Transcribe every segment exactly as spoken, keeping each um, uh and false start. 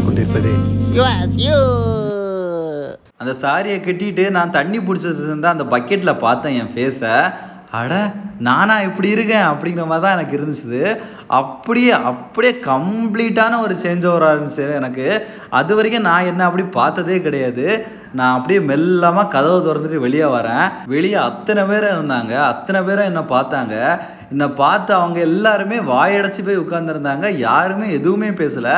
நடத்தி கொண்டிருப்பது. அந்த சாரியை கட்டிட்டு நான் தண்ணி பிடிச்சது இருந்தால் அந்த பக்கெட்டில் பார்த்தேன் என் ஃபேஸை. அட நானா இப்படி இருக்கேன் அப்படிங்கிற மாதிரி தான் எனக்கு இருந்துச்சு. அப்படியே அப்படியே கம்ப்ளீட்டான ஒரு சேஞ்ச் ஓவராக இருந்துச்சு எனக்கு. அது வரைக்கும் நான் என்ன அப்படி பார்த்ததே கிடையாது. நான் அப்படியே மெல்லமாக கதவை திறந்துட்டு வெளியே வரேன். வெளியே அத்தனை பேர் இருந்தாங்க, அத்தனை பேரும் என்னை பார்த்தாங்க. என்னை பார்த்து அவங்க எல்லாருமே வாயடைச்சி போய் உட்காந்துருந்தாங்க. யாருமே எதுவுமே பேசலை.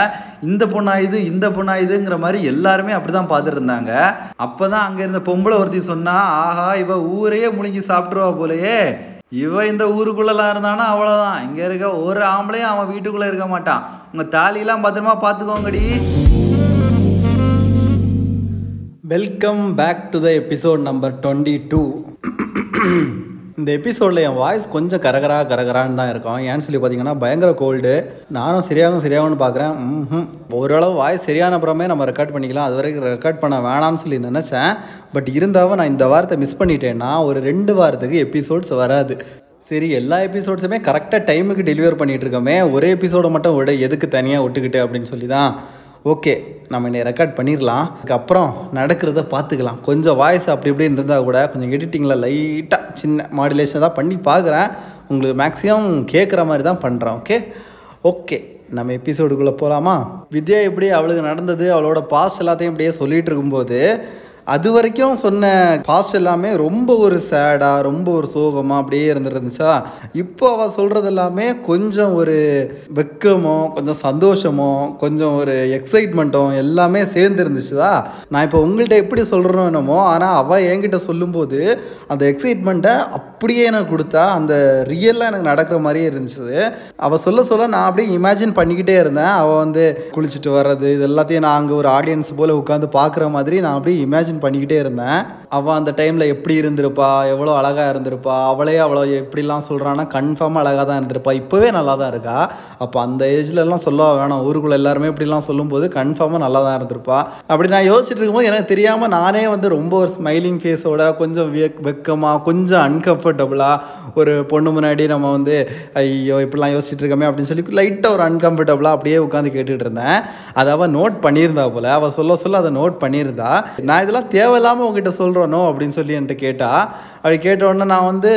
இந்த பொண்ணாயுது இந்த பொண்ணாயுதுங்கிற மாதிரி எல்லாருமே அப்படி தான் பார்த்துட்டு இருந்தாங்க. அப்போ தான் அங்கே இருந்த பொம்பளை ஒருத்தி சொன்னால், ஆஹா இவ ஊரையே முழுங்கி சாப்பிட்ருவா போலையே, இவன் இந்த ஊருக்குள்ளெல்லாம் இருந்தானா அவ்வளோதான், இங்கே இருக்க ஒரு ஆம்பளையும் அவன் வீட்டுக்குள்ளே இருக்க மாட்டான், உங்கள் தாலியெல்லாம் பத்திரமா பார்த்துக்கோங்கடி. Welcome back to the episode number twenty two. இந்த எபிசோடில் என் வாய்ஸ் கொஞ்சம் கரகரா கரகரான்னு தான் இருக்கும். ஏன்னு சொல்லி பார்த்தீங்கன்னா பயங்கர கோல்டு. நானும் சரியாகவும் சரியாகும்னு பார்க்குறேன். ம் ஓரளவு வாய்ஸ் சரியான அப்புறமே நம்ம ரெக்கார்ட் பண்ணிக்கலாம், அது வரைக்கும் ரெக்கார்ட் பண்ண வேணாம்னு சொல்லி நினச்சேன். பட் இருந்தாலும் நான் இந்த வாரத்தை மிஸ் பண்ணிட்டேன்னா ஒரு ரெண்டு வாரத்துக்கு எபிசோட்ஸ் வராது. சரி, எல்லா எபிசோட்ஸுமே கரெக்டாக டைமுக்கு டெலிவர் பண்ணிகிட்ருக்கோமே, ஒரே எபிசோடை மட்டும் விட எதுக்கு தனியாக விட்டுக்கிட்டு அப்படின்னு சொல்லி தான் ஓகே நம்ம இன்னை ரெக்கார்ட் பண்ணிடலாம், அதுக்கப்புறம் நடக்கிறத பார்த்துக்கலாம். கொஞ்சம் வாய்ஸ் அப்படி இப்படின்னு இருந்தால் கூட கொஞ்சம் எடிட்டிங்கில் லைட்டாக சின்ன மாடுலேஷன் தான் பண்ணி பார்க்குறேன். உங்களுக்கு மேக்ஸிமம் கேட்குற மாதிரி தான் பண்ணுறேன். ஓகே ஓகே நம்ம எபிசோடுக்குள்ளே போகலாமா? வித்யா இப்படி அவளுக்கு நடந்தது அவளோட பாஸ்ட் எல்லாத்தையும் இப்படியே சொல்லிகிட்டு இருக்கும்போது அது வரைக்கும் சொன்ன பாஸ்ட் எல்லாமே ரொம்ப ஒரு சேடாக ரொம்ப ஒரு சோகமாக அப்படியே இருந்துருந்துச்சா, இப்போ அவள் சொல்கிறது எல்லாமே கொஞ்சம் ஒரு வெக்கமோ கொஞ்சம் சந்தோஷமோ கொஞ்சம் ஒரு எக்ஸைட்மெண்ட்டும் எல்லாமே சேர்ந்து இருந்துச்சுதா. நான் இப்போ உங்கள்கிட்ட எப்படி சொல்கிறனோ என்னமோ, ஆனால் அவள் என்கிட்ட சொல்லும்போது அந்த எக்ஸைட்மெண்ட்டை அப்படியே எனக்கு கொடுத்தா, அந்த ரியலாக எனக்கு நடக்கிற மாதிரியே இருந்துச்சு. அவள் சொல்ல சொல்ல நான் அப்படியே இமேஜின் பண்ணிக்கிட்டே இருந்தேன். அவள் வந்து குளிச்சுட்டு வர்றது இது எல்லாத்தையும் நான் அங்கே ஒரு ஆடியன்ஸ் போல் உட்காந்து பார்க்குற மாதிரி நான் அப்படியே இமேஜின் பண்ணிக்கிட்டே இருந்தேன். அவள் அந்த டைமில் எப்படி இருந்திருப்பா, எவ்வளோ அழகாக இருந்திருப்பா, அவளே அவ்வளோ எப்படிலாம் சொல்கிறான்னா கன்ஃபார்மாக அழகாக தான் இருந்திருப்பா, இப்போவே நல்லா தான் இருக்கா. அப்போ அந்த ஏஜ்லலாம் சொல்ல வேணாம், ஊருக்குள்ளே எல்லாருமே இப்படிலாம் சொல்லும்போது கன்ஃபார்மாக நல்லா தான் இருந்திருப்பா. அப்படி நான் யோசிச்சுட்டு இருக்கும்போது எனக்கு தெரியாமல் நானே வந்து ரொம்ப ஒரு ஸ்மைலிங் ஃபேஸோட கொஞ்சம் வெக்கமாக கொஞ்சம் அன்கம்ஃபர்டபுளாக ஒரு பொண்ணு முன்னாடி நம்ம வந்து ஐயோ இப்படிலாம் யோசிச்சுட்டு இருக்கோமே அப்படின்னு சொல்லி லைட்டாக ஒரு அன்கம்ஃபர்டபுளாக அப்படியே உட்காந்து கேட்டுகிட்டு இருந்தேன். அதை அவள் நோட் பண்ணியிருந்தா போல், அவள் சொல்ல சொல்ல அதை நோட் பண்ணியிருந்தா. நான் இதெல்லாம் தேவையில்லாமல் உங்ககிட்ட சொல்கிறேன் நோ அப்படின்னு சொல்லி என்கிட்ட கேட்டா, அப்படி கேட்டோடனே நான் வந்து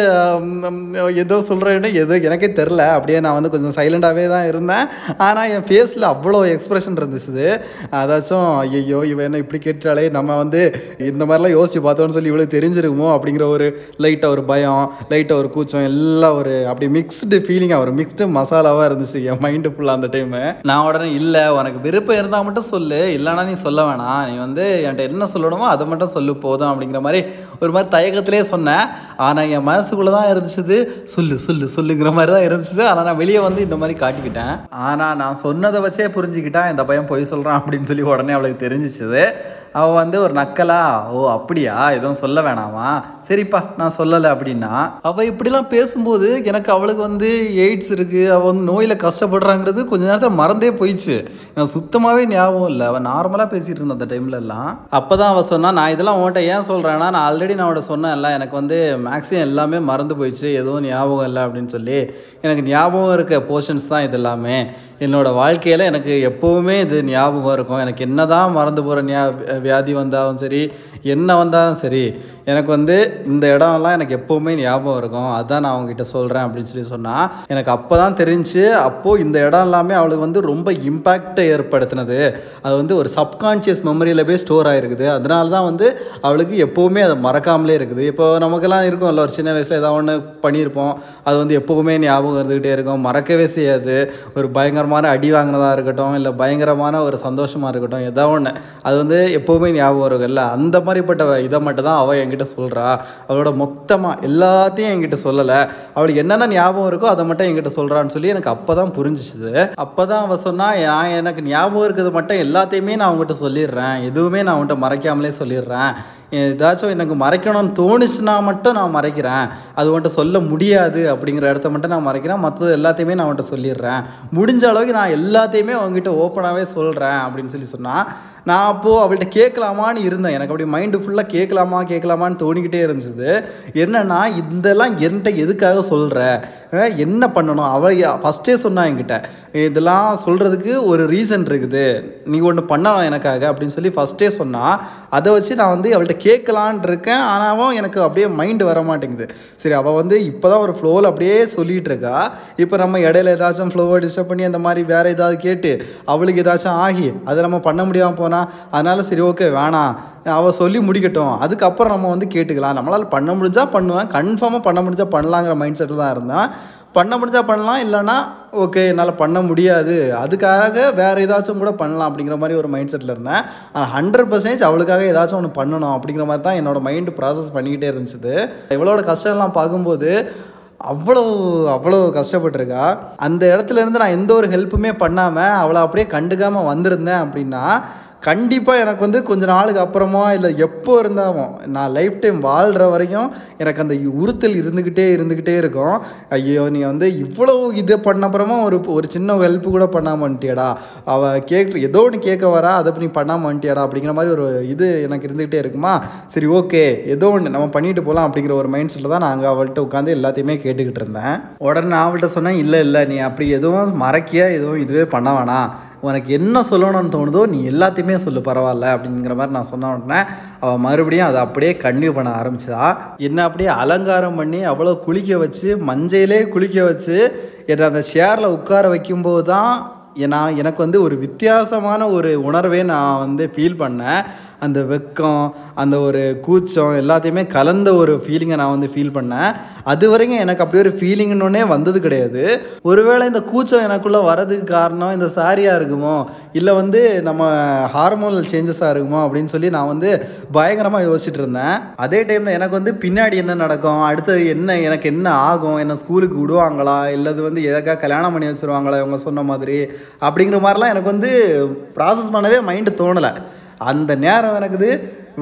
ஏதோ சொல்கிறேன்னு ஏதோ எனக்கே தெரில, அப்படியே நான் வந்து கொஞ்சம் சைலண்டாகவே தான் இருந்தேன். ஆனால் என் ஃபேஸில் அவ்வளோ எக்ஸ்ப்ரெஷன் இருந்துச்சு. அதாச்சும் ஐயோ இவன் என்ன இப்படி கேட்டாலே நம்ம வந்து இந்த மாதிரிலாம் யோசிச்சு பார்த்தோன்னு சொல்லி இவ்வளோ தெரிஞ்சிருக்குமோ அப்படிங்கிற ஒரு லைட்டாக ஒரு பயம் லைட்டாக ஒரு கூச்சம் எல்லாம் ஒரு அப்படி மிக்ஸ்டு ஃபீலிங்காக ஒரு மிக்ஸ்டு மசாலாவாக இருந்துச்சு என் மைண்டு ஃபுல்லாக அந்த டைமு. நான் உடனே இல்லை உனக்கு விருப்பம் இருந்தால் மட்டும் சொல்லு, இல்லைனா நீ சொல்ல வேணாம், நீ வந்து என்கிட்ட என்ன சொல்லணுமோ அதை மட்டும் சொல்லு போதும் அப்படிங்கிற மாதிரி ஒரு மாதிரி தயக்கத்திலே சொன்னேன். ஆனால் என் மனசுக்குள்ளே தான் இருந்துச்சு சொல்லு சொல்லு சொல்லுங்கிற மாதிரி தான் இருந்துச்சு. ஆனால் நான் வெளியே வந்து இந்த மாதிரி காட்டிக்கிட்டேன். ஆனால் நான் சொன்னதை வச்சே புரிஞ்சுக்கிட்டேன் இந்த பையன் போய் சொல்கிறான் அப்படின்னு சொல்லி உடனே அவளுக்கு தெரிஞ்சிச்சுது. அவள் வந்து ஒரு நக்கலா, ஓ அப்படியா எதுவும் சொல்ல வேணாமா, சரிப்பா நான் சொல்லலை அப்படின்னா. அவள் இப்படிலாம் பேசும்போது எனக்கு அவளுக்கு வந்து எய்ட்ஸ் இருக்குது, அவள் வந்து நோயில் கஷ்டப்படுறாங்கிறது கொஞ்சம் நேரத்தில் மறந்தே போயிடுச்சு. எனக்கு சுத்தமாகவே ஞாபகம் இல்லை. அவள் நார்மலாக பேசிகிட்டு இருந்தா அந்த டைம்லலாம். அப்போ தான் அவள் சொன்னால் நான் இதெல்லாம் உன்கிட்ட ஏன் சொல்கிறேன்னா நான் ஆல்ரெடி நான் அவட சொன்னேன்ல எனக்கு வந்து மேக்ஸிமம் எல்லாமே மறந்து போயிடுச்சு, எதுவும் ஞாபகம் இல்லை அப்படின்னு சொல்லி. எனக்கு ஞாபகம் இருக்க போர்ஷன்ஸ் தான் இது எல்லாமே. என்னோடய வாழ்க்கையில் எனக்கு எப்போவுமே இது ஞாபகம் இருக்கும். எனக்கு என்ன தான் மறந்து போகிற ஞா வியாதி வந்தாலும் சரி என்ன வந்தாலும் சரி எனக்கு வந்து இந்த இடம்லாம் எனக்கு எப்போவுமே ஞாபகம் இருக்கும், அதுதான் நான் அவங்ககிட்ட சொல்கிறேன் அப்படின்னு சொல்லி சொன்னால். எனக்கு அப்போ தான் தெரிஞ்சு அப்போது இந்த இடம் எல்லாமே அவளுக்கு வந்து ரொம்ப இம்பேக்டை ஏற்படுத்தினது. அது வந்து ஒரு சப்கான்ஷியஸ் மெமரியில் போய் ஸ்டோர் ஆகிருக்குது. அதனால தான் வந்து அவளுக்கு எப்போவுமே அதை மறக்காமலே இருக்குது. இப்போ நமக்கெல்லாம் இருக்கும்ல ஒரு சின்ன வயசில் ஏதாவது ஒன்று பண்ணியிருப்போம், அது வந்து எப்போவுமே ஞாபகம் இருந்துக்கிட்டே இருக்கும், மறக்கவே செய்யாது. ஒரு பயங்கர அடி வாங்கினதாக இருக்கட்டும் இல்லை பயங்கரமான ஒரு சந்தோஷமாக இருக்கட்டும் ஏதோ ஒன்று அது வந்து எப்போவுமே ஞாபகம் இருக்குல்ல. அந்த மாதிரிப்பட்ட இதை மட்டும் தான் அவள் என்கிட்ட சொல்கிறா. அவளோட மொத்தமாக எல்லாத்தையும் என்கிட்ட சொல்லலை, அவளுக்கு என்னென்ன ஞாபகம் இருக்கோ அதை மட்டும் என்கிட்ட சொல்கிறான்னு சொல்லி எனக்கு அப்போ தான் புரிஞ்சிச்சுது. அப்போ தான் அவள் சொன்னால் நான் எனக்கு ஞாபகம் இருக்கிறது மட்டும் எல்லாத்தையுமே நான் அவங்ககிட்ட சொல்லிடுறேன், எதுவுமே நான் அவன்கிட்ட மறைக்காமலே சொல்லிடுறேன், ஏதாச்சும் எனக்கு மறைக்கணும்னு தோணுச்சுன்னா மட்டும் நான் மறைக்கிறேன், அது வந்துட்டு சொல்ல முடியாது அப்படிங்கிற இடத்த மட்டும் நான் மறைக்கிறேன், மற்றது எல்லாத்தையுமே நான் வந்துட்டு சொல்லிடுறேன், முடிஞ்ச அளவுக்கு நான் எல்லாத்தையுமே அவங்ககிட்ட ஓப்பனாகவே சொல்கிறேன் அப்படின்னு சொல்லி சொன்னால். நான் அப்போது அவள்கிட்ட கேட்கலாமான்னு இருந்தேன். எனக்கு அப்படி மைண்டு ஃபுல்லாக கேட்கலாமா கேட்கலாமான்னு தோணிக்கிட்டே இருந்துச்சு. என்னென்னா இதெல்லாம் என்கிட்ட எதுக்காக சொல்கிற, என்ன பண்ணணும், அவள் ஃபஸ்ட்டே சொன்னான் என்கிட்ட இதெல்லாம் சொல்கிறதுக்கு ஒரு ரீசன் இருக்குது, நீ ஒன்று பண்ணலாம் எனக்காக அப்படின்னு சொல்லி ஃபஸ்ட்டே சொன்னால் அதை வச்சு நான் வந்து அவள்கிட்ட கேட்கலான் இருக்கேன். ஆனாலும் எனக்கு அப்படியே மைண்டு வர மாட்டேங்குது. சரி அவள் வந்து இப்போ தான் ஒரு ஃப்ளோவில் அப்படியே சொல்லிகிட்டு இருக்கா. இப்போ நம்ம இடையில ஏதாச்சும் ஃப்ளோவை டிஸ்டர்ப் பண்ணி அந்த மாதிரி வேறு ஏதாவது கேட்டு அவளுக்கு ஏதாச்சும் ஆகி அதை நம்ம பண்ண முடியாமல் போனால், அதனால் சரி ஓகே வேணாம் அவள் சொல்லி முடிக்கட்டும், அதுக்கப்புறம் நம்ம வந்து கேட்டுக்கலாம், நம்மளால் பண்ண முடிஞ்சால் பண்ணுவேன், கன்ஃபார்மாக பண்ண முடிஞ்சால் பண்ணலாங்கிற மைண்ட் செட்டில் தான் இருந்தேன். பண்ண முடிஞ்சால் பண்ணலாம், இல்லைனா ஓகே என்னால் பண்ண முடியாது அதுக்காக வேறு ஏதாச்சும் கூட பண்ணலாம் அப்படிங்கிற மாதிரி ஒரு மைண்ட் செட்டில் இருந்தேன். ஆனால் ஹண்ட்ரட் பர்சன்டேஜ் அவளுக்காக ஏதாச்சும் ஒன்று பண்ணணும் அப்படிங்கிற மாதிரி தான் என்னோடய மைண்டு ப்ராசஸ் பண்ணிக்கிட்டே இருந்துச்சு. இவளோட கஷ்டம்லாம் பார்க்கும்போது அவ்வளோ அவ்வளோ கஷ்டப்பட்டுருக்கா. அந்த இடத்துலேருந்து நான் எந்த ஒரு ஹெல்ப்புமே பண்ணாமல் அவளை அப்படியே கண்டுக்காமல் வந்திருந்தேன் அப்படின்னா கண்டிப்பாக எனக்கு வந்து கொஞ்சம் நாளுக்கு அப்புறமா இல்லை எப்போ இருந்தாலும் நான் லைஃப் டைம் வாழ்கிற வரைக்கும் எனக்கு அந்த உறுத்தல் இருந்துக்கிட்டே இருந்துக்கிட்டே இருக்கும். ஐயோ நீ வந்து இவ்வளோ இதை பண்ண அப்புறமா ஒரு ஒரு சின்ன ஹெல்ப்பு கூட பண்ணாமல் வந்துட்டியாடா, அவள் கேட்க ஏதோ ஒன்று கேட்க வரா அதை நீ பண்ணாமல் வந்துட்டியாடா அப்படிங்கிற மாதிரி ஒரு இது எனக்கு இருந்துக்கிட்டே இருக்குமா. சரி ஓகே ஏதோ ஒன்று நம்ம பண்ணிட்டு போகலாம் அப்படிங்கிற ஒரு மைண்ட் செட்டில் தான் நாங்கள் அவள்கிட்ட உட்காந்து எல்லாத்தையுமே கேட்டுக்கிட்டு இருந்தேன். உடனே நான் அவள்கிட்ட சொன்னேன், இல்லை இல்லை நீ அப்படி எதுவும் மறைக்கியா எதுவும் இதுவே பண்ண வேணாம், உனக்கு என்ன சொல்லணும்னு தோணுதோ நீ எல்லாத்தையுமே சொல்லு பரவாயில்ல அப்படிங்கிற மாதிரி நான் சொன்ன உடனே அவள் மறுபடியும் அதை அப்படியே கன்வியூ பண்ண ஆரம்பிச்சா. என்னை அப்படியே அலங்காரம் பண்ணி அவ்வளோ குளிக்க வச்சு மஞ்சையிலே குளிக்க வச்சு என்னை அந்த சேரில் உட்கார வைக்கும்போது தான் நான் எனக்கு வந்து ஒரு வித்தியாசமான ஒரு உணர்வே நான் வந்து ஃபீல் பண்ணேன். அந்த வெக்கம் அந்த ஒரு கூச்சம் எல்லாத்தையுமே கலந்த ஒரு ஃபீலிங்கை நான் வந்து ஃபீல் பண்ணேன். அது வரைக்கும் எனக்கு அப்படி ஒரு ஃபீலிங்னே வந்தது கிடையாது. ஒருவேளை இந்த கூச்சம் எனக்குள்ளே வரதுக்கு காரணம் இந்த சாரியாக இருக்குமோ இல்லை வந்து நம்ம ஹார்மோனல் சேஞ்சஸாக இருக்குமோ அப்படின்னு சொல்லி நான் வந்து பயங்கரமாக யோசிச்சுட்டு இருந்தேன். அதே டைமில் எனக்கு வந்து பின்னாடி என்ன நடக்கும், அடுத்தது என்ன, எனக்கு என்ன ஆகும், என்ன ஸ்கூலுக்கு விடுவாங்களா இல்லை அது வந்து எதுக்காக கல்யாணம் பண்ணி வச்சுருவாங்களா இவங்க சொன்ன மாதிரி அப்படிங்கிற மாதிரிலாம் எனக்கு வந்து ப்ராசஸ் பண்ணவே மைண்டு தோணலை. அந்த நேரம் எனக்கு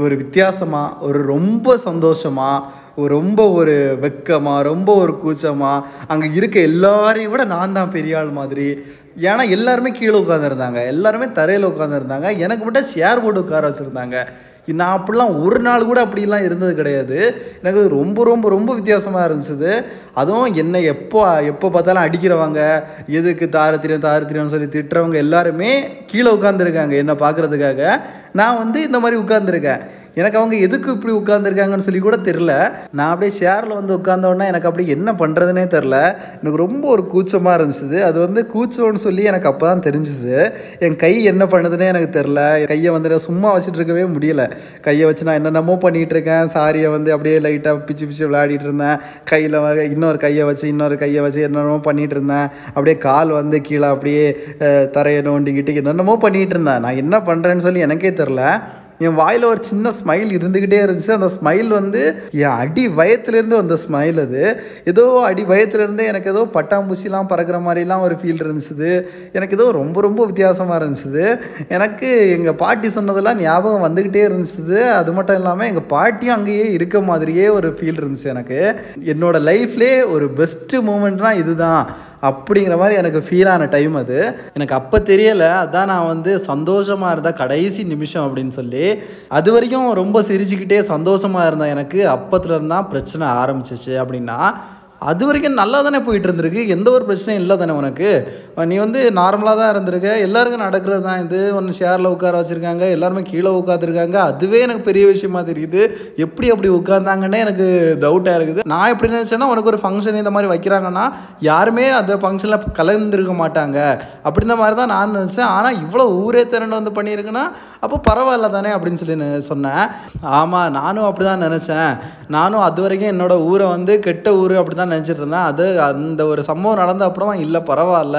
ஒரு வித்தியாசமாக ஒரு ரொம்ப சந்தோஷமாக ஒரு ரொம்ப ஒரு வெக்கமாக ரொம்ப ஒரு கூச்சமாக அங்கே இருக்க எல்லாரையும் விட நான் தான் பெரிய ஆள் மாதிரி. ஏன்னா எல்லாருமே கீழே உட்காந்துருந்தாங்க, எல்லாருமே தரையில் உட்காந்துருந்தாங்க, எனக்கு மட்டும் சேர் போட்டு உட்கார வச்சுருந்தாங்க. நான் அப்படிலாம் ஒரு நாள் கூட அப்படிலாம் இருந்தது கிடையாது. எனக்கு ரொம்ப ரொம்ப ரொம்ப வித்தியாசமாக இருந்துச்சு. அதுவும் என்னை எப்போ எப்போ பார்த்தாலும் அடிக்கிறவங்க எதுக்கு தாரத்திரியம் தாரத்திரியம்னு சொல்லி திட்டுறவங்க எல்லாருமே கீழே உட்காந்துருக்காங்க என்னை பார்க்குறதுக்காக. நான் வந்து இந்த மாதிரி உட்காந்துருக்கேன். எனக்கு அவங்க எதுக்கு இப்படி உட்காந்துருக்காங்கன்னு சொல்லி கூட தெரில. நான் அப்படியே சேரில் வந்து உட்காந்தோடனே எனக்கு அப்படி என்ன பண்ணுறதுனே தெரில. எனக்கு ரொம்ப ஒரு கூச்சமாக இருந்துச்சு. அது வந்து கூச்சம்னு சொல்லி எனக்கு அப்போ தான் தெரிஞ்சிச்சு. என் கை என்ன பண்ணுதுன்னே எனக்கு தெரில. கையை வந்து சும்மா வச்சுட்டு இருக்கவே முடியல. கையை வச்சு நான் என்னென்னமோ பண்ணிகிட்டு இருக்கேன். சாரியை வந்து அப்படியே லைட்டாக பிச்சு பிச்சு விளையாடிட்டு இருந்தேன். கையில் இன்னொரு கையை வச்சு இன்னொரு கையை வச்சு என்னென்னமோ பண்ணிகிட்டு இருந்தேன். அப்படியே கால் வந்து கீழே அப்படியே தரையை நோண்டிக்கிட்டு என்னென்னமோ பண்ணிகிட்டு இருந்தேன். நான் என்ன பண்ணுறேன்னு சொல்லி எனக்கே தெரில. என் வாயில் ஒரு சின்ன ஸ்மைல் இருந்துக்கிட்டே இருந்துச்சு. அந்த ஸ்மைல் வந்து என் அடி வயத்துலேருந்து வந்த ஸ்மைல். அது ஏதோ அடி வயத்துலேருந்து எனக்கு ஏதோ பட்டாம்பூச்சிலாம் பறக்கிற மாதிரிலாம் ஒரு ஃபீல் இருந்துச்சு. எனக்கு ஏதோ ரொம்ப ரொம்ப வித்தியாசமாக இருந்துச்சு. எனக்கு எங்கள் பாட்டி சொன்னதெல்லாம் ஞாபகம் வந்துக்கிட்டே இருந்துச்சு. அது மட்டும் இல்லாமல் எங்கள் பாட்டியும் அங்கேயே இருக்க மாதிரியே ஒரு ஃபீல் இருந்துச்சு. எனக்கு என்னோடய லைஃப்லேயே ஒரு பெஸ்ட்டு மூமெண்ட்னால் இது தான் அப்படிங்கிற மாதிரி எனக்கு ஃபீலான டைம். அது எனக்கு அப்போ தெரியலை. அதான் நான் வந்து சந்தோஷமாக இருந்தால் கடைசி நிமிஷம் அப்படின்னு சொல்லி அது வரைக்கும் ரொம்ப சிரிச்சுக்கிட்டே சந்தோஷமாக இருந்தேன். எனக்கு அப்பத்துலேருந்து தான் பிரச்சனை ஆரம்பிச்சிச்சு. அப்படின்னா அது வரைக்கும் நல்லா தானே போயிட்டு இருந்திருக்கு, எந்த ஒரு பிரச்சனையும் இல்லை தானே, உனக்கு நீ வந்து நார்மலாக தான் இருந்திருக்க, எல்லாருக்கும் நடக்கிறது தான் இது, ஒன்று சேரில் உட்கார வச்சுருக்காங்க, எல்லாருமே கீழே உட்காந்துருக்காங்க, அதுவே எனக்கு பெரிய விஷயமா தெரியுது. எப்படி அப்படி உட்காந்தாங்கன்னே எனக்கு டவுட்டாக இருக்குது. நான் எப்படி நினச்சேன்னா உனக்கு ஒரு ஃபங்க்ஷன் இந்த மாதிரி வைக்கிறாங்கன்னா யாருமே அந்த ஃபங்க்ஷனில் கலந்துருக்க மாட்டாங்க அப்படின்ற மாதிரி தான் நான் நினச்சேன். ஆனால் இவ்வளோ ஊரே திரண்டு வந்து பண்ணியிருக்குன்னா அப்போ பரவாயில்ல தானே அப்படின்னு சொல்லி சொன்னேன். ஆமாம் நானும் அப்படி தான் நினச்சேன். நானும் அது வரைக்கும் என்னோடய ஊரை வந்து கெட்ட ஊர் அப்படி தான் நினச்சிட்டு இருந்தேன். அது அந்த ஒரு சம்பவம் நடந்த அப்புறம் தான் இல்லை பரவாயில்ல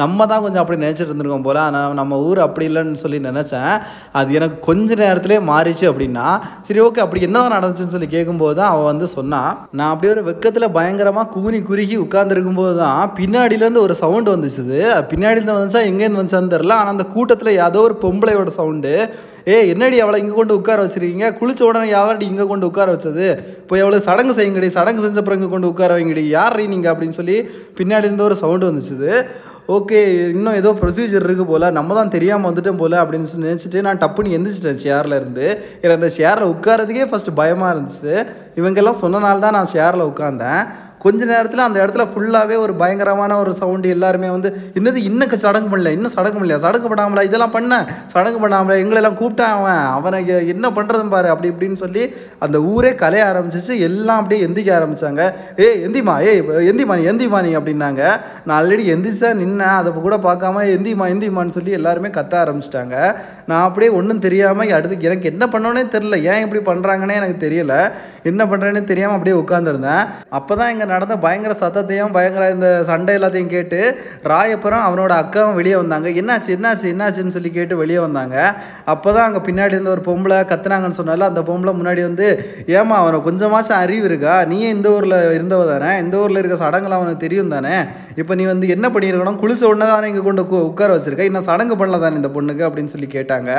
நம்ம தான் கொஞ்சம் அப்படி நினச்சிட்டு இருந்திருக்கோம் போல், நான் நம்ம ஊர் அப்படி இல்லைன்னு சொல்லி நினச்சேன். அது எனக்கு கொஞ்ச நேரத்துலேயே மாறிச்சு. அப்படின்னா சரி ஓகே அப்படி என்ன தான் நடந்துச்சுன்னு சொல்லி கேட்கும்போது தான் அவள் வந்து சொன்னான், நான் அப்படியே ஒரு வெக்கத்தில் பயங்கரமாக கூனி குறுகி உட்காந்துருக்கும் போது தான் பின்னாடியிலேருந்து ஒரு சவுண்டு வந்துச்சு. பின்னாடியிலேருந்து வந்துச்சா எங்கேருந்து வந்துச்சான்னு தெரில. ஆனால் அந்த கூட்டத்தில் ஏதோ ஒரு பொம்பளையோட சவுண்டு. ஏ என்னடி அவளை இங்கே கொண்டு உட்கார வச்சிருக்கீங்க, குளிச்ச உடனே யாரடி இங்கே கொண்டு உட்கார வச்சது, போய் அவளை சடங்கு செய்யுங்கடி, சடங்கு செஞ்ச பிறகு கொண்டு உட்கார வைங்கடி, யாரீ நீங்கள் அப்படின்னு சொல்லி பின்னாடி இருந்த ஒரு சவுண்டு வந்துச்சுது. ஓகே இன்னும் ஏதோ ப்ரொசீஜர் இருக்குது போல், நம்ம தான் தெரியாமல் வந்துட்டோம் போல் அப்படின்னு சொல்லி நினச்சிட்டு நான் டப்புன்னு எந்திரிச்சிட்டேன் சேரில் இருந்து. எனக்கு அந்த சேரில் உட்காரதுக்கே ஃபஸ்ட்டு பயமாக இருந்துச்சு, இவங்கெல்லாம் சொன்னனால தான் நான் சேரில் உட்காந்தேன். கொஞ்ச நேரத்தில் அந்த இடத்துல ஃபுல்லாகவே ஒரு பயங்கரமான ஒரு சவுண்டு, எல்லாருமே வந்து என்னது இன்னக்கு சடங்கு பண்ணல, இன்னும் சடங்கு பண்ணலையா, சடங்கு பண்ணாமலா, இதெல்லாம் பண்ணேன், சடங்கு பண்ணாமல, எங்களெல்லாம் கூப்பிட்டான் அவன், அவனை என்ன பண்ணுறதுன்னு பாரு அப்படி இப்படின்னு சொல்லி அந்த ஊரே கலைய ஆரம்பிச்சிச்சு. எல்லாம் அப்படியே எந்திக்க ஆரம்பித்தாங்க. ஏ எந்திமா, ஏ எந்திமா நீ, எந்திமா நீ அப்படின்னாங்க. நான் ஆல்ரெடி எந்திரிச்சா நின்னேன், அதை கூட பார்க்காம எந்திமா எந்திமான்னு சொல்லி எல்லாருமே கத்த ஆரம்பிச்சிட்டாங்க. நான் அப்படியே ஒன்றும் தெரியாமல் அடுத்து எனக்கு என்ன பண்ணோன்னே தெரில, ஏன் இப்படி பண்ணுறாங்கன்னே எனக்கு தெரியலை, என்ன பண்ணுறேன்னு தெரியாமல் அப்படியே உட்காந்துருந்தேன். அப்போ தான் எங்கள் நடந்த பயங்கர சத்தத்தையும் பயங்கர இந்த சண்டை எல்லாத்தையும் கேட்டு ராயப்பரும் அவனோட அக்காவும் வெளியே வந்தாங்க. என்னாச்சு என்னாச்சு என்னாச்சுன்னு சொல்லி கேட்டு வெளியே வந்தாங்க. அப்போ தான் அங்கே பின்னாடி இருந்த ஒரு பொம்பளை கத்துனாங்கன்னு சொன்னால, அந்த பொம்பளை முன்னாடி வந்து ஏமா அவனை கொஞ்சமாச்சும் அறிவு இருக்கா, நீயே இந்த ஊரில் இருந்தவ தானே, இந்த ஊரில் இருக்க சடங்குலாம் அவனுக்கு தெரியும் தானே, இப்போ நீ வந்து என்ன பண்ணியிருக்கணும், குளிச்ச உடனே தானே இங்கே கொண்டு உட்கார வச்சிருக்க, இன்னும் சடங்கு பண்ணல தானே இந்த பொண்ணுக்கு அப்படின்னு சொல்லி கேட்டாங்க.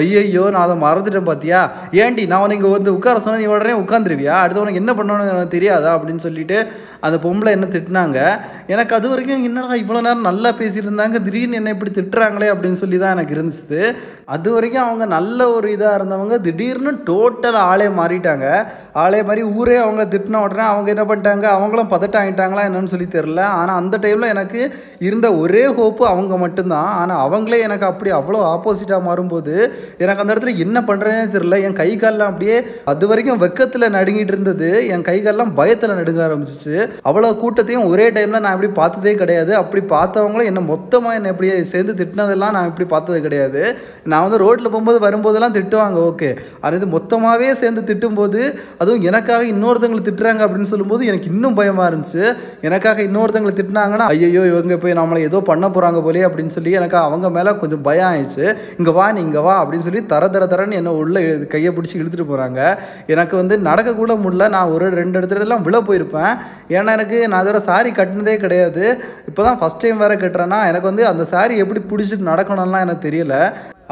ஐயோ நான் அதை மறந்துட்டேன் பார்த்தியா, ஏண்டி நான் அவனை இங்கே வந்து உட்கார சொன்னால் நீ உடனே உட்காந்துருவியா, அடுத்து உனக்கு என்ன பண்ணணும்னு எனக்கு தெரியாதா அப்படின்னு சொல்லிட்டு அந்த பொம்பளை என்ன திட்டினாங்க. எனக்கு அது வரைக்கும் என்னடா இவ்வளோ நேரம் நல்லா பேசியிருந்தாங்க, திடீர்னு என்ன இப்படி திட்டுறாங்களே அப்படின்னு சொல்லி தான் எனக்கு இருந்துச்சு. அது வரைக்கும் அவங்க நல்ல ஒரு இதாக இருந்தவங்க திடீர்னு டோட்டலாக ஆளே மாறிட்டாங்க. ஆளே மாதிரி ஊரே அவங்க திட்டின உடனே அவங்க என்ன பண்ணிட்டாங்க, அவங்களும் பதட்டம் ஆகிட்டாங்களா என்னன்னு சொல்லி தெரில. ஆனால் அந்த டைமில் எனக்கு இருந்த ஒரே ஹோப்பு அவங்க மட்டும்தான். ஆனால் அவங்களே எனக்கு அப்படி அவ்வளோ ஆப்போசிட்டாக மாறும்போது எனக்கு அந்த இடத்துல என்ன பண்ணுறேன்னே தெரில. என் கை கால்லாம் அப்படியே அது வரைக்கும் வெக்கத்தில் நடுங்கிட்டு இருந்தது, என் கை கால்லாம் பயத்தில் நடுங்க ஆரம்பிச்சு. அவ்வளவு கூட்டத்தையும் ஒரே டைம்ல நான் இப்படி பார்த்ததே கிடையாது. அப்படி பார்த்தவங்களும் என்ன மொத்தமா என்ன இப்படி சேர்ந்து திட்டினதெல்லாம் நான் இப்படி பார்த்தது கிடையாது. நான் வந்து ரோட்ல போகும்போது வரும்போதெல்லாம் திட்டுவாங்க, ஓகே. ஆனால் இது மொத்தமாகவே சேர்ந்து திட்டும் போது, அதுவும் எனக்காக இன்னொருத்தவங்களை திட்டுறாங்க அப்படின்னு சொல்லும்போது எனக்கு இன்னும் பயமா இருந்துச்சு. எனக்காக இன்னொருத்தவங்களை திட்டினாங்கன்னா ஐயோ இவங்க போய் நம்மளை ஏதோ பண்ண போறாங்க போலே அப்படின்னு சொல்லி எனக்கு அவங்க மேல கொஞ்சம் பயம் ஆயிடுச்சு. இங்க வா நீ இங்க வா அப்படின்னு சொல்லி தர தர தரன்னு என்ன உள்ள கையை பிடிச்சி இழுத்துட்டு போறாங்க. எனக்கு வந்து நடக்க கூட முடியல, நான் ஒரு ரெண்டு இடத்துல எல்லாம் விழ போயிருப்பேன். ஏன்னா எனக்கு நான் அதோட சாரி கட்டினதே கிடையாது, இப்போ தான் ஃபஸ்ட் டைம் வேறு கட்டுறேன்னா எனக்கு வந்து அந்த சாரி எப்படி பிடிச்சிட்டு நடக்கணும்லாம் எனக்கு தெரியல.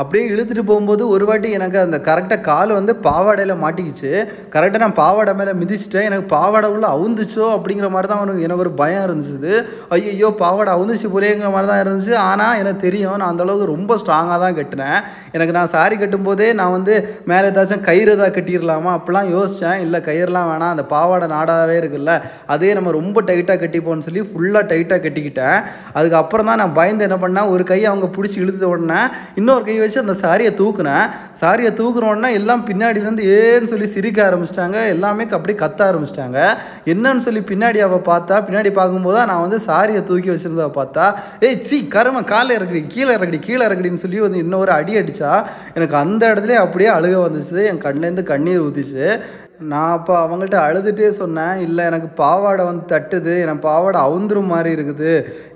அப்படியே இழுத்துட்டு போகும்போது ஒரு வாட்டி எனக்கு அந்த கரெக்டாக கால் வந்து பாவாடையில் மாட்டிக்கிச்சு. கரெக்டாக நான் பாவாடை மேலே மிதிச்சிட்டேன். எனக்கு பாவாடை உள்ள அவுந்துச்சோ அப்படிங்கிற மாதிரி தான் அவனுக்கு எனக்கு ஒரு பயம் இருந்துச்சு. ஐயோ பாவாடை அவுந்துச்சு போலேங்கிற மாதிரி தான் இருந்துச்சு. ஆனால் எனக்கு தெரியும் நான் அந்தளவுக்கு ரொம்ப ஸ்ட்ராங்காக தான் கட்டினேன். எனக்கு நான் சாரி கட்டும்போதே நான் வந்து மேலே ஏதாச்சும் கயிறு ஏதாவது கட்டிடலாமா அப்படிலாம் யோசித்தேன். இல்லை கயிறுலாம் வேணாம், அந்த பாவாடை நாடாகவே இருக்குல்ல அதே நம்ம ரொம்ப டைட்டாக கட்டிப்போன்னு சொல்லி ஃபுல்லாக டைட்டாக கட்டிக்கிட்டேன். அதுக்கப்புறம் தான் நான் பயந்து என்ன பண்ணேன், ஒரு கையை அவங்க பிடிச்சி இழுத்த உடனே இன்னொரு கையை வச்சு அந்த சாரியை தூக்குனேன். சாரியை தூக்குறோன்னா எல்லாம் பின்னாடியிலேருந்து ஏன்னு சொல்லி சிரிக்க ஆரம்பிச்சிட்டாங்க. எல்லாமே அப்படி கத்த ஆரம்பிச்சிட்டாங்க. என்னன்னு சொல்லி பின்னாடி அவள் பார்த்தா, பின்னாடி பார்க்கும்போது நான் வந்து சாரியை தூக்கி வச்சுருந்தவ பார்த்தா, ஏய் சீ கருமை காலை இறக்கடி கீழே இறக்கடி கீழே இறக்கடின்னு சொல்லி வந்து இன்னொரு அடி அடித்தா. எனக்கு அந்த இடத்துல அப்படியே அழுக வந்துச்சு, என் கண்ணிலேருந்து கண்ணீர் ஊற்றிச்சு. நான் அப்போ அவங்கள்ட்ட அழுதுகிட்டே சொன்னேன், இல்லை எனக்கு பாவாடை வந்து தட்டுது, எனக்கு பாவாடை அவுந்துரும் மாதிரி இருக்குது,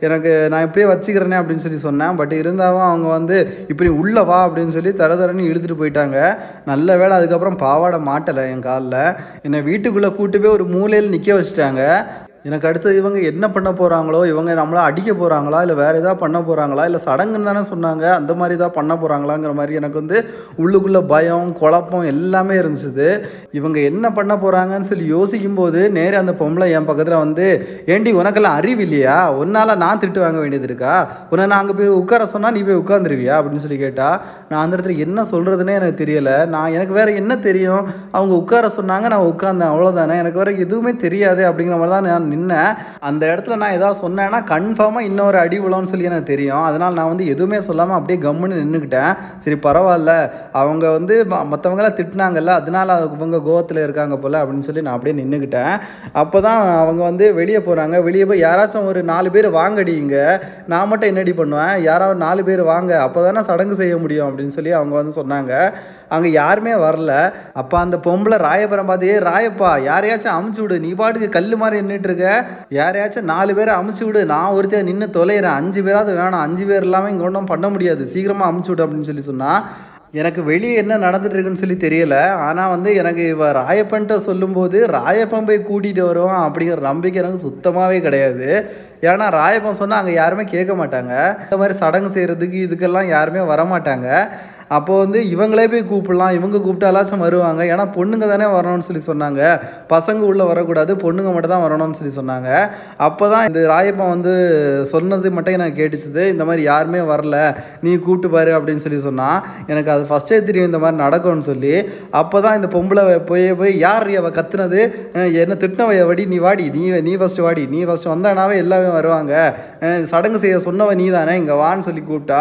எனக்கு நான் இப்படியே வச்சுக்கிறேனே அப்படின்னு சொல்லி சொன்னேன். பட் இருந்தாலும் அவங்க வந்து இப்படி உள்ளே வா அப்படின்னு சொல்லி தர தரன்னு இழுத்துட்டு போயிட்டாங்க. நல்ல வேளை அதுக்கப்புறம் பாவாடை மாட்டலை என் காலில். என்னை வீட்டுக்குள்ளே கூட்டு போய் ஒரு மூலையில் நிற்க வச்சுட்டாங்க. எனக்கு அடுத்தது இவங்க என்ன பண்ண போகிறாங்களோ, இவங்க நம்மளை அடிக்க போகிறாங்களா, இல்லை வேறு எதாவது பண்ண போகிறாங்களா, இல்லை சடங்குன்னு தானே சொன்னாங்க அந்த மாதிரி தான் பண்ண போகிறாங்களாங்கிற மாதிரி எனக்கு வந்து உள்ளுக்குள்ளே பயம் குழப்பம் எல்லாமே இருந்துச்சு. இவங்க என்ன பண்ண போகிறாங்கன்னு சொல்லி யோசிக்கும்போது நேரே அந்த பொம்பளை என் பக்கத்தில் வந்து, ஏண்டி உனக்கெல்லாம் அறிவு இல்லையா, உன்னால் நான் திட்டு வாங்க வேண்டியது இருக்கா, உன்னை நான் அங்கே போய் உட்கார சொன்னால் நீ போய் உட்காந்துருவியா அப்படின்னு சொல்லி கேட்டால், நான் அந்த இடத்துல என்ன சொல்கிறதுனே எனக்கு தெரியலை. நான் எனக்கு வேறு என்ன தெரியும், அவங்க உட்கார சொன்னாங்க நான் உட்கார்ந்தேன் அவ்வளோதானே, எனக்கு வேறு எதுவுமே தெரியாது அப்படிங்கிற மாதிரி தான் நான் நின்ன. அந்த இடத்துல நான் ஏதாவது சொன்னேன்னா கன்ஃபார்மாக இன்னொரு அடி விழோன்னு சொல்லி எனக்கு தெரியும். அதனால் நான் வந்து எதுவுமே சொல்லாமல் அப்படியே கம்முன்னு நின்றுக்கிட்டேன். சரி பரவாயில்ல, அவங்க வந்து மற்றவங்களாம் திட்டினாங்கல்ல அதனால் அவங்க கோவத்தில் இருக்காங்க போல் அப்படின்னு சொல்லி நான் அப்படியே நின்றுக்கிட்டேன். அப்போ தான் அவங்க வந்து வெளியே போகிறாங்க. வெளியே போய் யாராச்சும் ஒரு நாலு பேர் வாங்கடி இங்கே, நான் மட்டும் என்னடி பண்ணுவேன், யாராவது நாலு பேர் வாங்க அப்போ தானே சடங்கு செய்ய முடியும் அப்படின்னு சொல்லி அவங்க வந்து சொன்னாங்க. அங்கே யாருமே வரல. அப்போ அந்த பொம்பளை ராயப்பரம் பார்த்து, ஏ ராயப்பா யாரையாச்சும் அமுச்சு விடு, நீ பாட்டுக்கு கல் மாதிரி நின்றுட்டு இருக்க, யாரையாச்சும் நாலு பேரை அமுச்சு விடு, நான் ஒருத்தர் நின்று தொலைகிறேன், அஞ்சு பேராது வேணாம், அஞ்சு பேர் இல்லாமல் இங்கே ஒன்றும் பண்ண முடியாது, சீக்கிரமாக அமுச்சு விடு அப்படின்னு சொல்லி சொன்னால். எனக்கு வெளியே என்ன நடந்துட்டுருக்குன்னு சொல்லி தெரியலை. ஆனால் வந்து எனக்கு இவ ராயப்பன்ட்ட சொல்லும்போது ராயப்பன் போய் கூட்டிகிட்டு வருவான் அப்படிங்கிற நம்பிக்கை எனக்கு சுத்தமாகவே கிடையாது. ஏன்னா ராயப்பன் சொன்னால் அங்கே யாருமே கேட்க மாட்டாங்க, இந்த மாதிரி சடங்கு செய்கிறதுக்கு இதுக்கெல்லாம் யாருமே வரமாட்டாங்க. அப்போ வந்து இவங்களே போய் கூப்பிடலாம், இவங்க கூப்பிட்டாலாச்சும் வருவாங்க, ஏன்னா பொண்ணுங்க தானே வரணும்னு சொல்லி சொன்னாங்க, பசங்க உள்ளே வரக்கூடாது, பொண்ணுங்க மட்டும் தான் வரணும்னு சொல்லி சொன்னாங்க. அப்போ தான் இந்த ராயப்பா வந்து சொன்னது மட்டும் எனக்கு கேட்டுச்சுது, இந்த மாதிரி யாருமே வரல நீ கூப்பிட்டு பாரு அப்படின்னு சொல்லி சொன்னால் எனக்கு அது ஃபஸ்ட்டே தெரியும் இந்த மாதிரி நடக்கும்னு சொல்லி. அப்போ தான் இந்த பொம்பளை போய் போய் யார் அவ கத்துனது, என்ன திட்டினவை வடி, நீ வாடி, நீ நீ ஃபஸ்ட்டு வாடி, நீ ஃபஸ்ட்டு வந்தானாவே எல்லாமே வருவாங்க, சடங்கு செய்ய சொன்னவ நீ தானே, இங்கே வான்னு சொல்லி கூப்பிட்டா.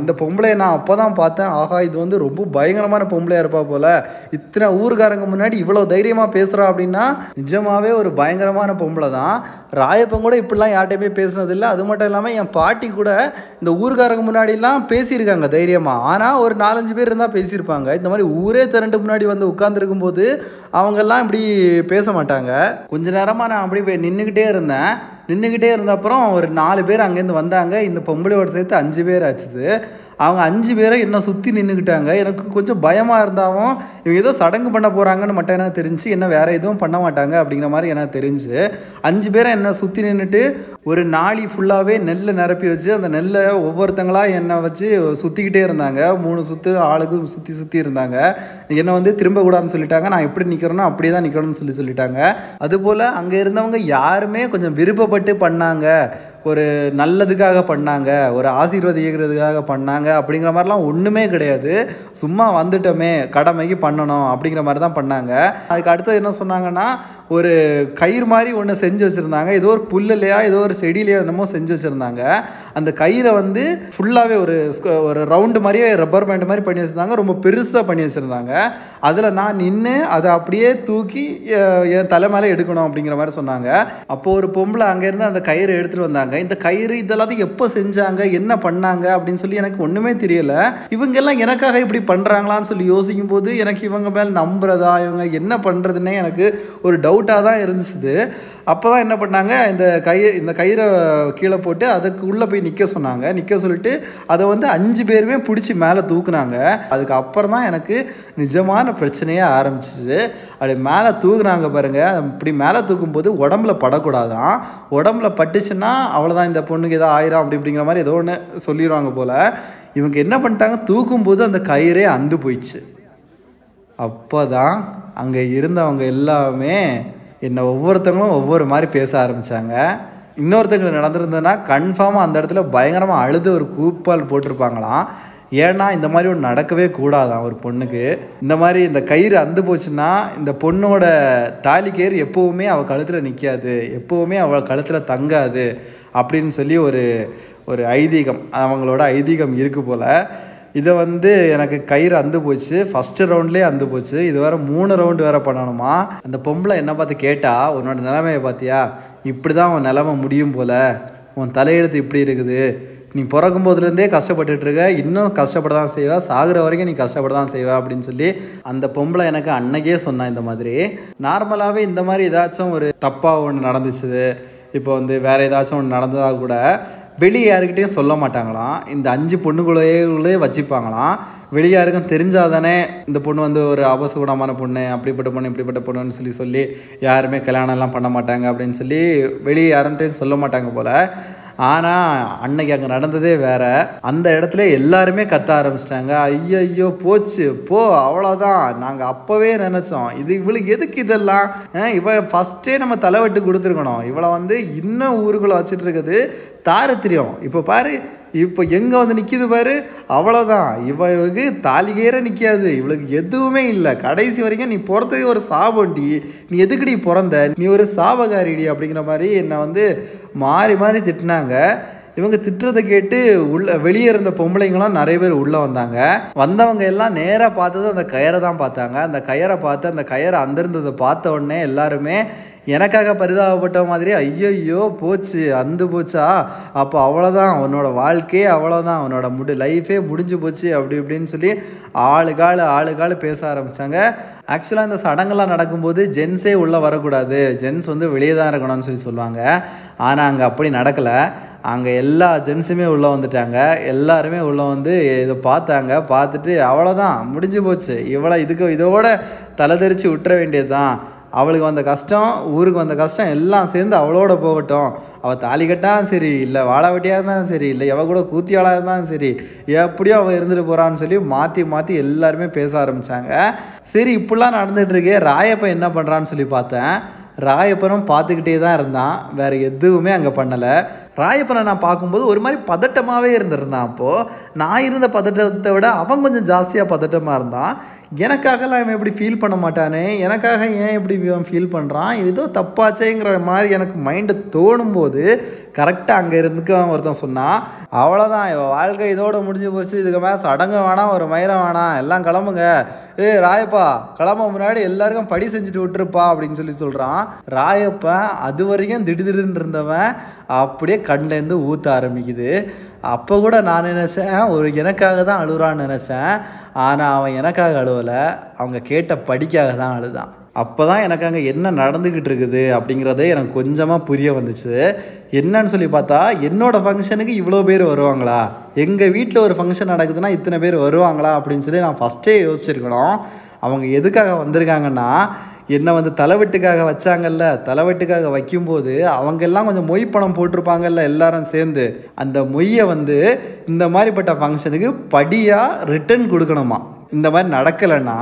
இந்த பொம்பளை நான் அப்போ தான் பார்த்தேன், ஆகா இது வந்து ரொம்ப பயங்கரமான பொம்பளையாக இருப்பா போல், இத்தனை ஊர்காரங்க முன்னாடி இவ்வளோ தைரியமாக பேசுகிறா அப்படின்னா நிஜமாகவே ஒரு பயங்கரமான பொம்பளை தான். ராயப்பன் கூட இப்படிலாம் யார்ட்டையுமே பேசுனதில்லை. அது மட்டும் இல்லாமல் என் பாட்டி கூட இந்த ஊர்காரங்க முன்னாடிலாம் பேசியிருக்காங்க தைரியமாக, ஆனால் ஒரு நாலஞ்சு பேர் இருந்தால் பேசியிருப்பாங்க. இந்த மாதிரி ஊரே திரண்டு முன்னாடி வந்து உட்காந்துருக்கும் போது அவங்கெல்லாம் இப்படி பேச மாட்டாங்க. கொஞ்ச நேரமாக நான் அப்படி போய் நின்றுக்கிட்டே இருந்தேன். நின்றுக்கிட்டே இருந்த அப்புறம் ஒரு நாலு பேர் அங்கேருந்து வந்தாங்க, இந்த பொம்பளையோட சேர்த்து அஞ்சு பேர் ஆச்சுது. அவங்க அஞ்சு பேரை என்ன சுற்றி நின்றுக்கிட்டாங்க. எனக்கு கொஞ்சம் பயமாக இருந்தாலும் இவங்க ஏதோ சடங்கு பண்ண போகிறாங்கன்னு மட்டும் எனக்கு தெரிஞ்சு, என்ன வேறு எதுவும் பண்ண மாட்டாங்க அப்படிங்கிற மாதிரி எனக்கு தெரிஞ்சு. அஞ்சு பேரை என்னை சுற்றி நின்றுட்டு ஒரு நாளி ஃபுல்லாகவே நெல்லை நிரப்பி வச்சு அந்த நெல்லை ஒவ்வொருத்தங்களாக என்னை வச்சு சுற்றிக்கிட்டே இருந்தாங்க. மூணு சுற்று ஆளுக்கு சுற்றி சுற்றி இருந்தாங்க. என்னை வந்து திரும்பக்கூடாதுன்னு சொல்லிட்டாங்க. நான் எப்படி நிற்கிறேனோ அப்படியே தான் நிற்கணும்னு சொல்லி சொல்லிட்டாங்க. அதுபோல் அங்கே இருந்தவங்க யாருமே கொஞ்சம் விருப்பப்பட்டு பண்ணாங்க, ஒரு நல்லதுக்காக பண்ணிணாங்க, ஒரு ஆசீர்வதிக்கிறதுக்காக பண்ணிணாங்க அப்படிங்கிற மாதிரிலாம் ஒன்றுமே கிடையாது. சும்மா வந்துட்டோமே கடமைக்கு பண்ணணும் அப்படிங்கிற மாதிரி தான் பண்ணிணாங்க. அதுக்கு அடுத்தது என்ன சொன்னாங்கன்னா, ஒரு கயிறு மாதிரி ஒன்று செஞ்சு வச்சுருந்தாங்க, ஏதோ ஒரு புல்லுலையா ஏதோ ஒரு செடியிலையோ என்னமோ செஞ்சு வச்சுருந்தாங்க. அந்த கயிறை வந்து ஃபுல்லாகவே ஒரு ஒரு ரவுண்டு மாதிரியே ரப்பர் பேண்ட் மாதிரி பண்ணி வச்சுருந்தாங்க, ரொம்ப பெருசாக பண்ணி வச்சுருந்தாங்க. அதில் நான் நின்று அதை அப்படியே தூக்கி என் தலை மேலே எடுக்கணும் அப்படிங்கிற மாதிரி சொன்னாங்க. அப்போது ஒரு பொம்பளை அங்கேருந்து அந்த கயிறு எடுத்துகிட்டு வந்தாங்க. இந்த கயிறு இதெல்லாத்தையும் எப்போ செஞ்சாங்க, என்ன பண்ணாங்க அப்படின்னு சொல்லி எனக்கு ஒன்றுமே தெரியலை. இவங்கெல்லாம் எனக்காக இப்படி பண்ணுறாங்களான்னு சொல்லி யோசிக்கும் போது எனக்கு இவங்க மேலே நம்புறதா இவங்க என்ன பண்ணுறதுன்னே எனக்கு ஒரு டவுட் அவுட்டாக தான் இருந்துச்சு. அப்போ தான் என்ன பண்ணாங்க, இந்த கயிறு இந்த கயிறை கீழே போட்டு அதுக்கு உள்ளே போய் நிற்க சொன்னாங்க. நிற்க சொல்லிட்டு அதை வந்து அஞ்சு பேருமே பிடிச்சி மேலே தூக்குனாங்க. அதுக்கப்புறம் தான் எனக்கு நிஜமான பிரச்சனையாக ஆரம்பிச்சிச்சு. அப்படி மேலே தூக்குனாங்க பாருங்கள், இப்படி மேலே தூக்கும்போது உடம்புல படக்கூடாதான், உடம்புல பட்டுச்சுன்னா அவ்வளோதான், இந்த பொண்ணுக்கு ஏதோ ஆயிரம் அப்படி இப்படிங்கிற மாதிரி ஏதோ ஒன்று சொல்லிடுவாங்க போல். இவங்க என்ன பண்ணிட்டாங்க, தூக்கும்போது அந்த கயிறே அந்து போயிடுச்சு. அப்போ தான் அங்கே இருந்தவங்க எல்லாமே என்னை ஒவ்வொருத்தங்களும் ஒவ்வொரு மாதிரி பேச ஆரம்பித்தாங்க. இன்னொருத்தங்களுக்கு நடந்திருந்ததுன்னா கன்ஃபார்மாக அந்த இடத்துல பயங்கரமாக அழுது ஒரு கூப்பால் போட்டிருப்பாங்களாம். ஏன்னா இந்த மாதிரி ஒன்று நடக்கவே கூடாதான் ஒரு பொண்ணுக்கு. இந்த மாதிரி இந்த கயிறு அந்து போச்சுன்னா இந்த பொண்ணோட தாலி கயிறு எப்போவுமே அவள் கழுத்தில் நிற்காது, எப்போவுமே அவள் கழுத்தில் தங்காது அப்படின்னு சொல்லி ஒரு ஒரு ஐதீகம், அவங்களோட ஐதீகம் இருக்குது போல். இதை வந்து எனக்கு கயிறு அந்து போச்சு, ஃபஸ்ட்டு ரவுண்ட்லேயே அந்து போச்சு, இது வேறு மூணு ரவுண்டு வேறு பண்ணணுமா. அந்த பொம்பளை என்ன பார்த்து கேட்டால், உன்னோட நிலைமையை பார்த்தியா, இப்படி தான் உன் நிலைமை முடியும் போல், உன் தலையெழுத்து இப்படி இருக்குது, நீ பிறக்கும் போதுலேருந்தே கஷ்டப்பட்டுட்ருக்க, இன்னும் கஷ்டப்பட தான் செய்வா, சாகிற வரைக்கும் நீ கஷ்டப்பட தான் செய்வா அப்படின்னு சொல்லி அந்த பொம்பளை எனக்கு அன்னைக்கே சொன்னான். இந்த மாதிரி நார்மலாகவே இந்த மாதிரி ஏதாச்சும் ஒரு தப்பாக ஒன்று நடந்துச்சு, இப்போ வந்து வேறு ஏதாச்சும் ஒன்று நடந்ததாக கூட வெளியே யாருக்கிட்டையும் சொல்ல மாட்டாங்களாம், இந்த அஞ்சு பொண்ணுக்குள்ளே வச்சுப்பாங்களாம். வெளியே யாருக்கும் தெரிஞ்சாதானே இந்த பொண்ணு வந்து ஒரு அபசகுணமான பொண்ணு, அப்படிப்பட்ட பொண்ணு இப்படிப்பட்ட பொண்ணுன்னு சொல்லி சொல்லி யாருமே கல்யாணம்லாம் பண்ண மாட்டாங்க அப்படின்னு சொல்லி வெளியே யாருன்ட்டையும் சொல்ல மாட்டாங்க போல். ஆனால் அன்னைக்கு அங்கே நடந்ததே வேறு. அந்த இடத்துல எல்லாருமே கத்த ஆரம்பிச்சிட்டாங்க, ஐயோ ஐயோ போச்சு போ அவ்வளோதான், நாங்கள் அப்போவே நினச்சோம் இது இவளுக்கு எதுக்கு இதெல்லாம், இவள் ஃபஸ்ட்டே நம்ம தலைவட்டு கொடுத்துருக்கணும், இவளை வந்து இன்னும் ஊருக்குள்ளே வச்சுட்டு இருக்குது தாரத்திரியம், இப்போ பாரு இப்போ எங்கே வந்து நிற்கிது பாரு, அவ்வளோதான், இவளுக்கு தாலிகேற நிற்காது, இவளுக்கு எதுவுமே இல்லை, கடைசி வரைக்கும் நீ பிறந்தது ஒரு சாபண்டி, நீ எதுக்குடி பிறந்த, நீ ஒரு சாபகாரிடி அப்படிங்கிற மாதிரி என்னை வந்து மாறி மாறி திட்டினாங்க. இவங்க திட்டுறதை கேட்டு உள்ள வெளியே இருந்த பொம்பளைங்களாம் நிறைய பேர் உள்ளே வந்தாங்க. வந்தவங்க எல்லாம் நேராக பார்த்தது அந்த கயிறை தான் பார்த்தாங்க. அந்த கயிறை பார்த்து அந்த கயிறை அந்திருந்ததை பார்த்த உடனே எல்லாருமே எனக்காக பரிதாபப்பட்ட மாதிரி, ஐயோ போச்சு அந்து போச்சா, அப்போ அவ்வளோதான் உன்னோட வாழ்க்கையே அவ்வளோதான், உன்னோட முடி லைஃபே முடிஞ்சு போச்சு அப்படி இப்படின்னு சொல்லி ஆளுக்காள் ஆளுக்காள் பேச ஆரம்பித்தாங்க. ஆக்சுவலாக இந்த சடங்கெல்லாம் நடக்கும்போது ஜென்ஸே உள்ளே வரக்கூடாது, ஜென்ஸ் வந்து வெளியே தான் இருக்கணும்னு சொல்லி சொல்லுவாங்க. ஆனால் அங்கே அப்படி நடக்கலை, அங்கே எல்லா ஜென்ஸுமே உள்ளே வந்துட்டாங்க. எல்லாருமே உள்ளே வந்து இதை பார்த்தாங்க, பார்த்துட்டு அவ்வளோதான் முடிஞ்சு போச்சு, இவ்வளோ இதுக்கு இதோட தலை தெரிச்சு விட்டுற வேண்டியது தான், அவளுக்கு வந்த கஷ்டம் ஊருக்கு வந்த கஷ்டம் எல்லாம் சேர்ந்து அவளோட போகட்டும். அவள் தாலி கட்டாலும் சரி, இல்லை வாழவட்டியாக இருந்தாலும் சரி, இல்லை எவ கூட கூத்தியாளாக இருந்தாலும் சரி, எப்படியோ அவள் இருந்துட்டு போகிறான்னு சொல்லி மாற்றி மாற்றி எல்லாருமே பேச ஆரம்பித்தாங்க. சரி இப்படிலாம் நடந்துகிட்ருக்கே, ராயப்பன் என்ன பண்ணுறான்னு சொல்லி பார்த்தேன். ராயப்பனும் பார்த்துக்கிட்டே தான் இருந்தான், வேறு எதுவுமே அங்கே பண்ணலை. ராயப்பனை நான் பார்க்கும்போது ஒரு மாதிரி பதட்டமாகவே இருந்திருந்தான். அப்போது நான் இருந்த பதட்டத்தை விட அவன் கொஞ்சம் ஜாஸ்தியாக பதட்டமாக இருந்தான். எனக்காகலாம் இவன் எப்படி ஃபீல் பண்ண மாட்டானே, எனக்காக ஏன் இப்படி இவன் ஃபீல் பண்ணுறான், ஏதோ தப்பாச்சேங்கிற மாதிரி எனக்கு மைண்டு தோணும்போது கரெக்டாக அங்கே இருந்துக்கு அவன் ஒருத்தன் சொன்னான், அவ்வளோதான் இவன் வாழ்க்கை இதோடு முடிஞ்சு போச்சு, இதுக்கு மேலே சடங்கு வேணாம், ஒரு மயிரம் வேணாம், எல்லாம் கிளம்புங்க, ஏ ராயப்பா கிளம்ப முன்னாடி எல்லாருக்கும் படி செஞ்சுட்டு விட்டுருப்பா அப்படின்னு சொல்லி சொல்கிறான். ராயப்பன் அது வரைக்கும் திடீர்னு இருந்தவன் அப்படியே கண்ணிலேருந்து ஊற்ற ஆரம்பிக்குது. அப்போ கூட நான் நினச்சேன் ஒரு எனக்காக தான் அழுகிறான்னு நினச்சேன். ஆனால் அவன் எனக்காக அழுவலை, அவங்க கேட்ட படிக்காக தான் அழுதான். அப்போ தான் எனக்கு அங்கே என்ன நடந்துக்கிட்டு இருக்குது அப்படிங்கிறதே எனக்கு கொஞ்சமாக புரிய வந்துச்சு. என்னன்னு சொல்லி பார்த்தா, என்னோடய ஃபங்க்ஷனுக்கு இவ்வளோ பேர் வருவாங்களா, எங்கள் வீட்டில் ஒரு ஃபங்க்ஷன் நடக்குதுன்னா இத்தனை பேர் வருவாங்களா அப்படின்னு சொல்லி நான் ஃபஸ்ட்டே யோசிச்சிருக்கணும். அவங்க எதுக்காக வந்திருக்காங்கன்னா, என்னை வந்து தலைவெட்டுக்காக வச்சாங்கல்ல, தலைவெட்டுக்காக வைக்கும்போது அவங்கெல்லாம் கொஞ்சம் மொய் பணம் போட்டிருப்பாங்கல்ல எல்லாரும் சேர்ந்து, அந்த மொய்யை வந்து இந்த மாதிரிப்பட்ட ஃபங்க்ஷனுக்கு படியாக ரிட்டர்ன் கொடுக்கணுமா, இந்த மாதிரி நடக்கலைன்னா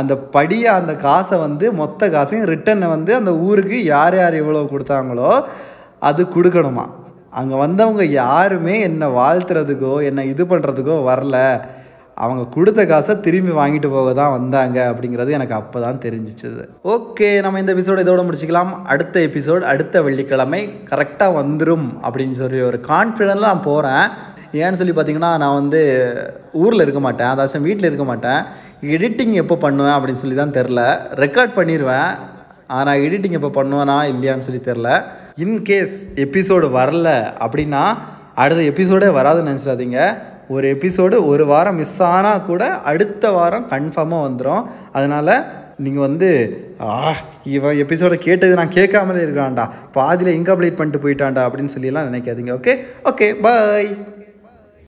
அந்த படியாக அந்த காசை வந்து மொத்த காசையும் ரிட்டர்னை வந்து அந்த ஊருக்கு யார் யார் எவ்வளோ கொடுத்தாங்களோ அது கொடுக்கணுமா. அங்கே வந்தவங்க யாருமே என்னை வாழ்த்துறதுக்கோ என்னை இது பண்ணுறதுக்கோ வரல, அவங்க கொடுத்த காசை திரும்பி வாங்கிட்டு போக தான் வந்தாங்க அப்படிங்கிறது எனக்கு அப்போ தான் தெரிஞ்சிச்சது. ஓகே, நம்ம இந்த எபிசோடு இதோட முடிச்சுக்கலாம். அடுத்த எபிசோடு அடுத்த வெள்ளிக்கிழமை கரெக்டாக வந்துடும் அப்படின்னு சொல்லி ஒரு கான்ஃபிடென்ட்ல நான் போகிறேன். ஏன்னு சொல்லி பார்த்தீங்கன்னா, நான் வந்து ஊரில் இருக்க மாட்டேன், அதாச்சும் வீட்டில் இருக்க மாட்டேன். எடிட்டிங் எப்போ பண்ணுவேன் அப்படின்னு சொல்லி தான் தெரில. ரெக்கார்ட் பண்ணிடுவேன், ஆனால் எடிட்டிங் எப்போ பண்ணுவேன்னா இல்லையான்னு சொல்லி தெரில. இன்கேஸ் எபிசோடு வரல அப்படின்னா அடுத்த எபிசோடே வராதுன்னு நினச்சிடாதீங்க. ஒரு எபிசோடு ஒரு வாரம் மிஸ் ஆனால் கூட அடுத்த வாரம் கன்ஃபார்மாக வந்துடும். அதனால் நீங்கள் வந்து ஆ இவன் எபிசோடை கேட்டது நான் கேட்காமலே இருக்கான்டா, பாதியில் இன்கம்ப்ளீட் பண்ணிட்டு போயிட்டான்டா அப்படின்னு சொல்லிலாம் நினைக்காதீங்க. ஓகே ஓகே பாய்.